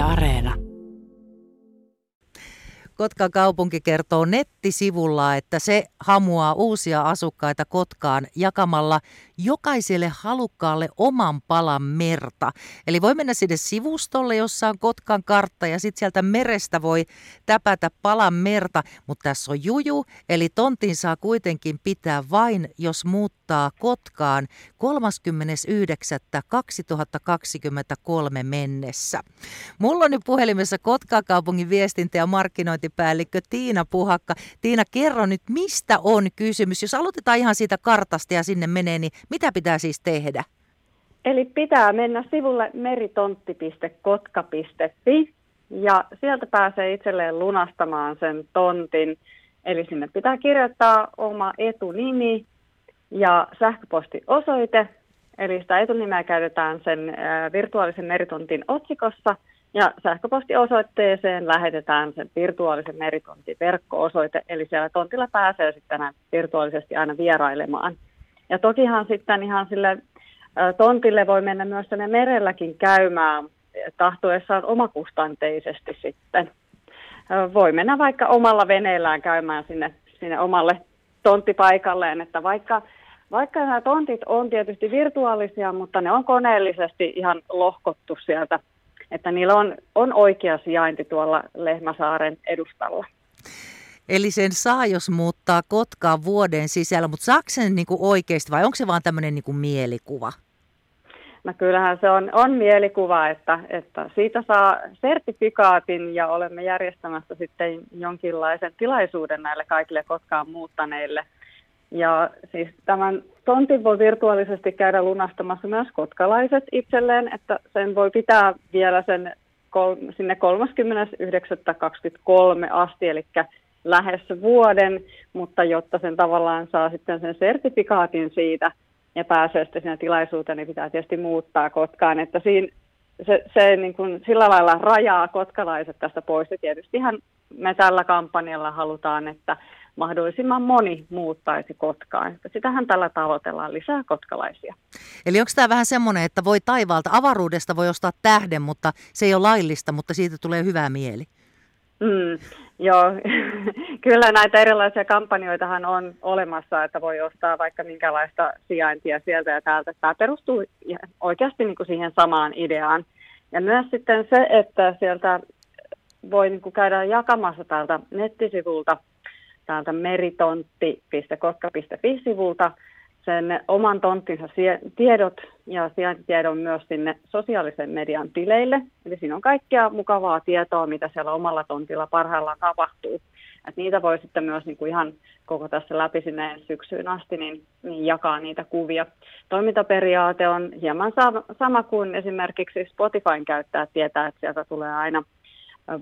Yle Areena. Kotkan kaupunki kertoo nettisivulla, että se hamuaa uusia asukkaita Kotkaan jakamalla jokaiselle halukkaalle oman palan merta. Eli voi mennä sinne sivustolle, jossa on Kotkan kartta ja sitten sieltä merestä voi täpätä palan merta. Mutta tässä on juju, eli tontin saa kuitenkin pitää vain, jos muuttaa Kotkaan 30.9.2023 mennessä. Mulla on nyt puhelimessa Kotkan kaupungin viestintä- ja markkinointipäällikkö Tiina Puhakka. Tiina, kerro nyt, mistä on kysymys? Jos aloitetaan ihan siitä kartasta ja sinne menee, niin mitä pitää siis tehdä? Eli pitää mennä sivulle meritontti.kotka.fi ja sieltä pääsee itselleen lunastamaan sen tontin. Eli sinne pitää kirjoittaa oma etunimi ja sähköpostiosoite. Eli sitä etunimeä käytetään sen virtuaalisen meritontin otsikossa ja sähköpostiosoitteeseen lähetetään sen virtuaalisen meritontin verkko-osoite. Eli siellä tontilla pääsee sitten virtuaalisesti aina vierailemaan. Ja tokihan sitten ihan sille tontille voi mennä myös tänne merelläkin käymään tahtoessaan omakustanteisesti sitten. Voi mennä vaikka omalla veneellään käymään sinne omalle tonttipaikalleen, että vaikka nämä tontit on tietysti virtuaalisia, mutta ne on koneellisesti ihan lohkottu sieltä, että niillä on oikea sijainti tuolla Lehmäsaaren edustalla. Eli sen saa, jos muuttaa Kotkaan vuoden sisällä, mutta saako sen niin kuin oikeasti vai onko se vaan tämmöinen niin kuin mielikuva? No kyllähän se on mielikuva, että siitä saa sertifikaatin ja olemme järjestämässä sitten jonkinlaisen tilaisuuden näille kaikille Kotkaan muuttaneille. Ja siis tämän tontin voi virtuaalisesti käydä lunastamassa myös kotkalaiset itselleen, että sen voi pitää vielä sen sinne 30.9.23 asti, eli lähes vuoden, mutta jotta sen tavallaan saa sitten sen sertifikaatin siitä ja pääsee sitten siinä tilaisuuteen, niin pitää tietysti muuttaa Kotkaan, että siinä se niin kuin sillä lailla rajaa kotkalaiset tästä pois. Ja tietystihan me tällä kampanjalla halutaan, että mahdollisimman moni muuttaisi Kotkaan. Sitähän tällä tavoitellaan, lisää kotkalaisia. Eli onko tämä vähän semmoinen, että voi taivaalta, avaruudesta voi ostaa tähden, mutta se ei ole laillista, mutta siitä tulee hyvä mieli? Joo, kyllä näitä erilaisia kampanjoitahan on olemassa, että voi ostaa vaikka minkälaista sijaintia sieltä ja täältä. Tämä perustuu oikeasti niin kuin siihen samaan ideaan. Ja myös sitten se, että sieltä voi niin kuin käydä jakamassa täältä nettisivulta, täältä meritontti.kotka.fi-sivulta sen oman tonttinsa tiedot ja sijaintitiedon myös sinne sosiaalisen median tileille. Eli siinä on kaikkea mukavaa tietoa, mitä siellä omalla tontilla parhaillaan tapahtuu. Et niitä voi sitten myös niin kuin ihan koko tässä läpi sinne syksyyn asti niin jakaa niitä kuvia. Toimintaperiaate on hieman sama kuin esimerkiksi Spotifyn käyttäjät tietää, että sieltä tulee aina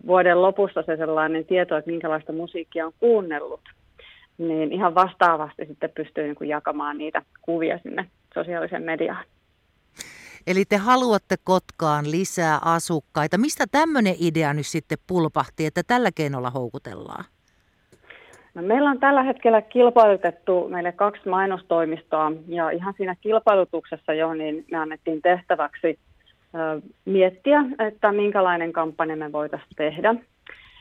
vuoden lopussa se sellainen tieto, että minkälaista musiikkia on kuunnellut. Niin ihan vastaavasti sitten pystyy niin kuin jakamaan niitä kuvia sinne sosiaaliseen mediaan. Eli te haluatte Kotkaan lisää asukkaita. Mistä tämmöinen idea nyt sitten pulpahti, että tällä keinolla houkutellaan? No, meillä on tällä hetkellä kilpailutettu meille 2 mainostoimistoa ja ihan siinä kilpailutuksessa jo niin me annettiin tehtäväksi miettiä, että minkälainen kampanja me voitaisiin tehdä.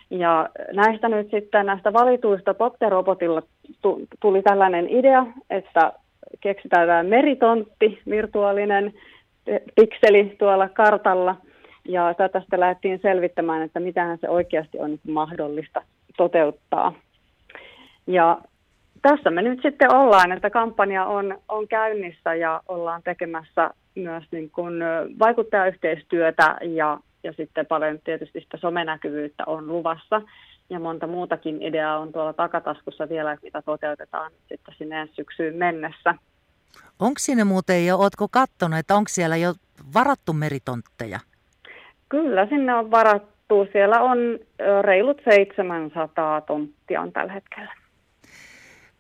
Ja näistä nyt sitten näistä valituista Botterobotilla tuli tällainen idea, että keksitään tämä meritontti, virtuaalinen pikseli tuolla kartalla. Ja tästä sitten lähdettiin selvittämään, että mitähän se oikeasti on mahdollista toteuttaa. Ja tässä me nyt sitten ollaan, että kampanja on käynnissä ja ollaan tekemässä myös niin kuin vaikuttajayhteistyötä ja sitten paljon tietysti sitä somenäkyvyyttä on luvassa ja monta muutakin ideaa on tuolla takataskussa vielä, mitä toteutetaan sitten sinne ensi syksyyn mennessä. Onko sinne muuten jo, ootko katsonut, että onko siellä jo varattu meritontteja? Kyllä sinne on varattu. Siellä on reilut 700 tonttia on tällä hetkellä.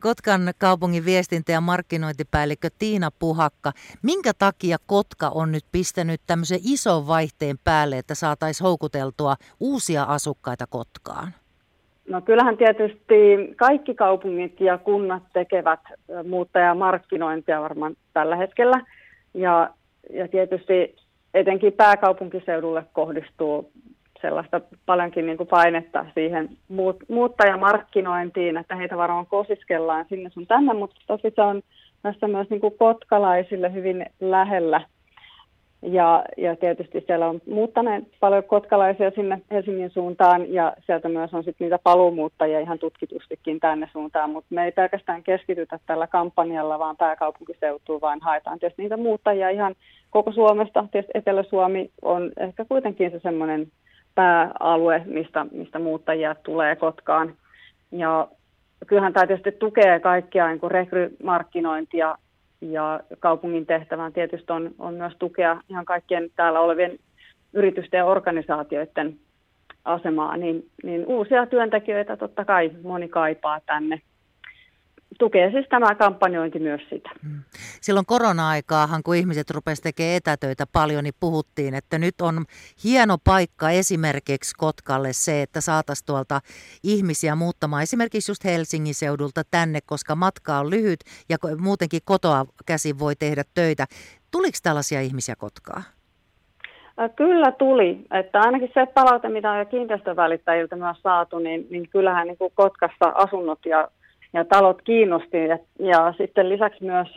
Kotkan kaupungin viestintä- ja markkinointipäällikkö Tiina Puhakka. Minkä takia Kotka on nyt pistänyt tämmöisen ison vaihteen päälle, että saataisiin houkuteltua uusia asukkaita Kotkaan? No kyllähän tietysti kaikki kaupungit ja kunnat tekevät muuttajamarkkinointia varmaan tällä hetkellä. Ja tietysti etenkin pääkaupunkiseudulle kohdistuu sellaista paljonkin niin kuin painetta siihen muuttajamarkkinointiin, että heitä varmaan kosiskellaan sinne sun tänne, mutta toki se on tässä myös niin kuin kotkalaisille hyvin lähellä. Ja tietysti siellä on muuttaneet paljon kotkalaisia sinne Helsingin suuntaan ja sieltä myös on sitten niitä paluumuuttajia ihan tutkitustikin tänne suuntaan, mutta me ei pelkästään keskitytä tällä kampanjalla, vaan pääkaupunkiseutuun, vaan haetaan tietysti niitä muuttajia ihan koko Suomesta. Tietysti Etelä-Suomi on ehkä kuitenkin se semmoinen pääalue, mistä muuttajia tulee Kotkaan. Ja kyllähän tämä tietysti tukee kaikkia niin kuin rekrymarkkinointia. Ja kaupungin tehtävän tietysti on myös tukea ihan kaikkien täällä olevien yritysten ja organisaatioiden asemaa, niin uusia työntekijöitä totta kai moni kaipaa tänne. Tukee siis tämä kampanjointi myös sitä. Silloin korona-aikaahan, kun ihmiset rupesivat tekemään etätöitä paljon, niin puhuttiin, että nyt on hieno paikka esimerkiksi Kotkalle se, että saataisiin tuolta ihmisiä muuttamaan esimerkiksi just Helsingin seudulta tänne, koska matka on lyhyt ja muutenkin kotoa käsin voi tehdä töitä. Tuliko tällaisia ihmisiä Kotkaan? Kyllä tuli. Että ainakin se palaute, mitä on jo kiinteistövälittäjiltä myös saatu, niin kyllähän niin kuin Kotkassa asunnot ja talot kiinnosti ja sitten lisäksi myös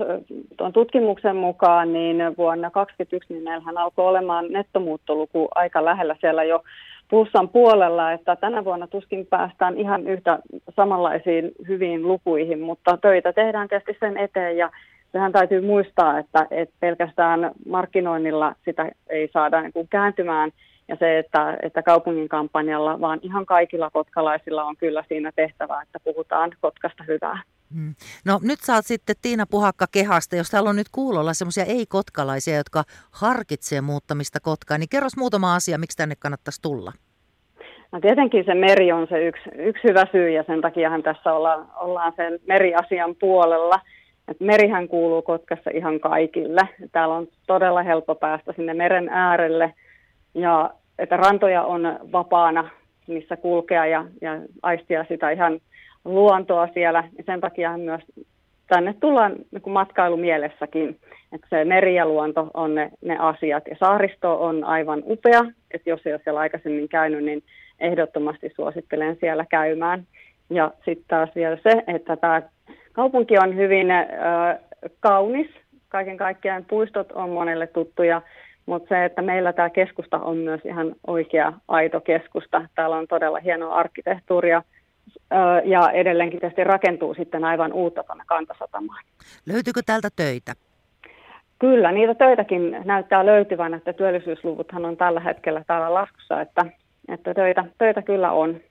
tuon tutkimuksen mukaan niin vuonna 2021 niin meillähän alkoi olemaan nettomuuttoluku aika lähellä siellä jo plussan puolella, että tänä vuonna tuskin päästään ihan yhtä samanlaisiin hyviin lukuihin, mutta töitä tehdään tietysti sen eteen ja sehän täytyy muistaa, että pelkästään markkinoinnilla sitä ei saada niin kuin kääntymään. Ja se, että kaupungin kampanjalla, vaan ihan kaikilla kotkalaisilla on kyllä siinä tehtävää, että puhutaan Kotkasta hyvää. No nyt saat sitten Tiina Puhakka Kehasta, jos täällä on nyt kuulolla semmoisia ei-kotkalaisia, jotka harkitsee muuttamista Kotkaan, niin kerros muutama asia, miksi tänne kannattaisi tulla. No tietenkin se meri on se yksi hyvä syy ja sen takiahan tässä ollaan sen meriasian puolella. Et merihän kuuluu Kotkassa ihan kaikille. Täällä on todella helppo päästä sinne meren äärelle. Ja että rantoja on vapaana, missä kulkea ja aistia sitä ihan luontoa siellä. Ja sen takia myös tänne tullaan niin kuin matkailumielessäkin. Että se meri ja luonto on ne asiat. Ja saaristo on aivan upea. Että jos ei ole siellä aikaisemmin käynyt, niin ehdottomasti suosittelen siellä käymään. Ja sitten taas vielä se, että tämä kaupunki on hyvin kaunis. Kaiken kaikkiaan puistot on monelle tuttuja. Mutta se, että meillä tämä keskusta on myös ihan oikea aito keskusta. Täällä on todella hienoa arkkitehtuuria ja edelleenkin tietysti rakentuu sitten aivan uutta tuonne Kantasatamaan. Löytyykö täältä töitä? Kyllä, niitä töitäkin näyttää löytyvän, että työllisyysluvuthan on tällä hetkellä täällä laskussa, että töitä kyllä on.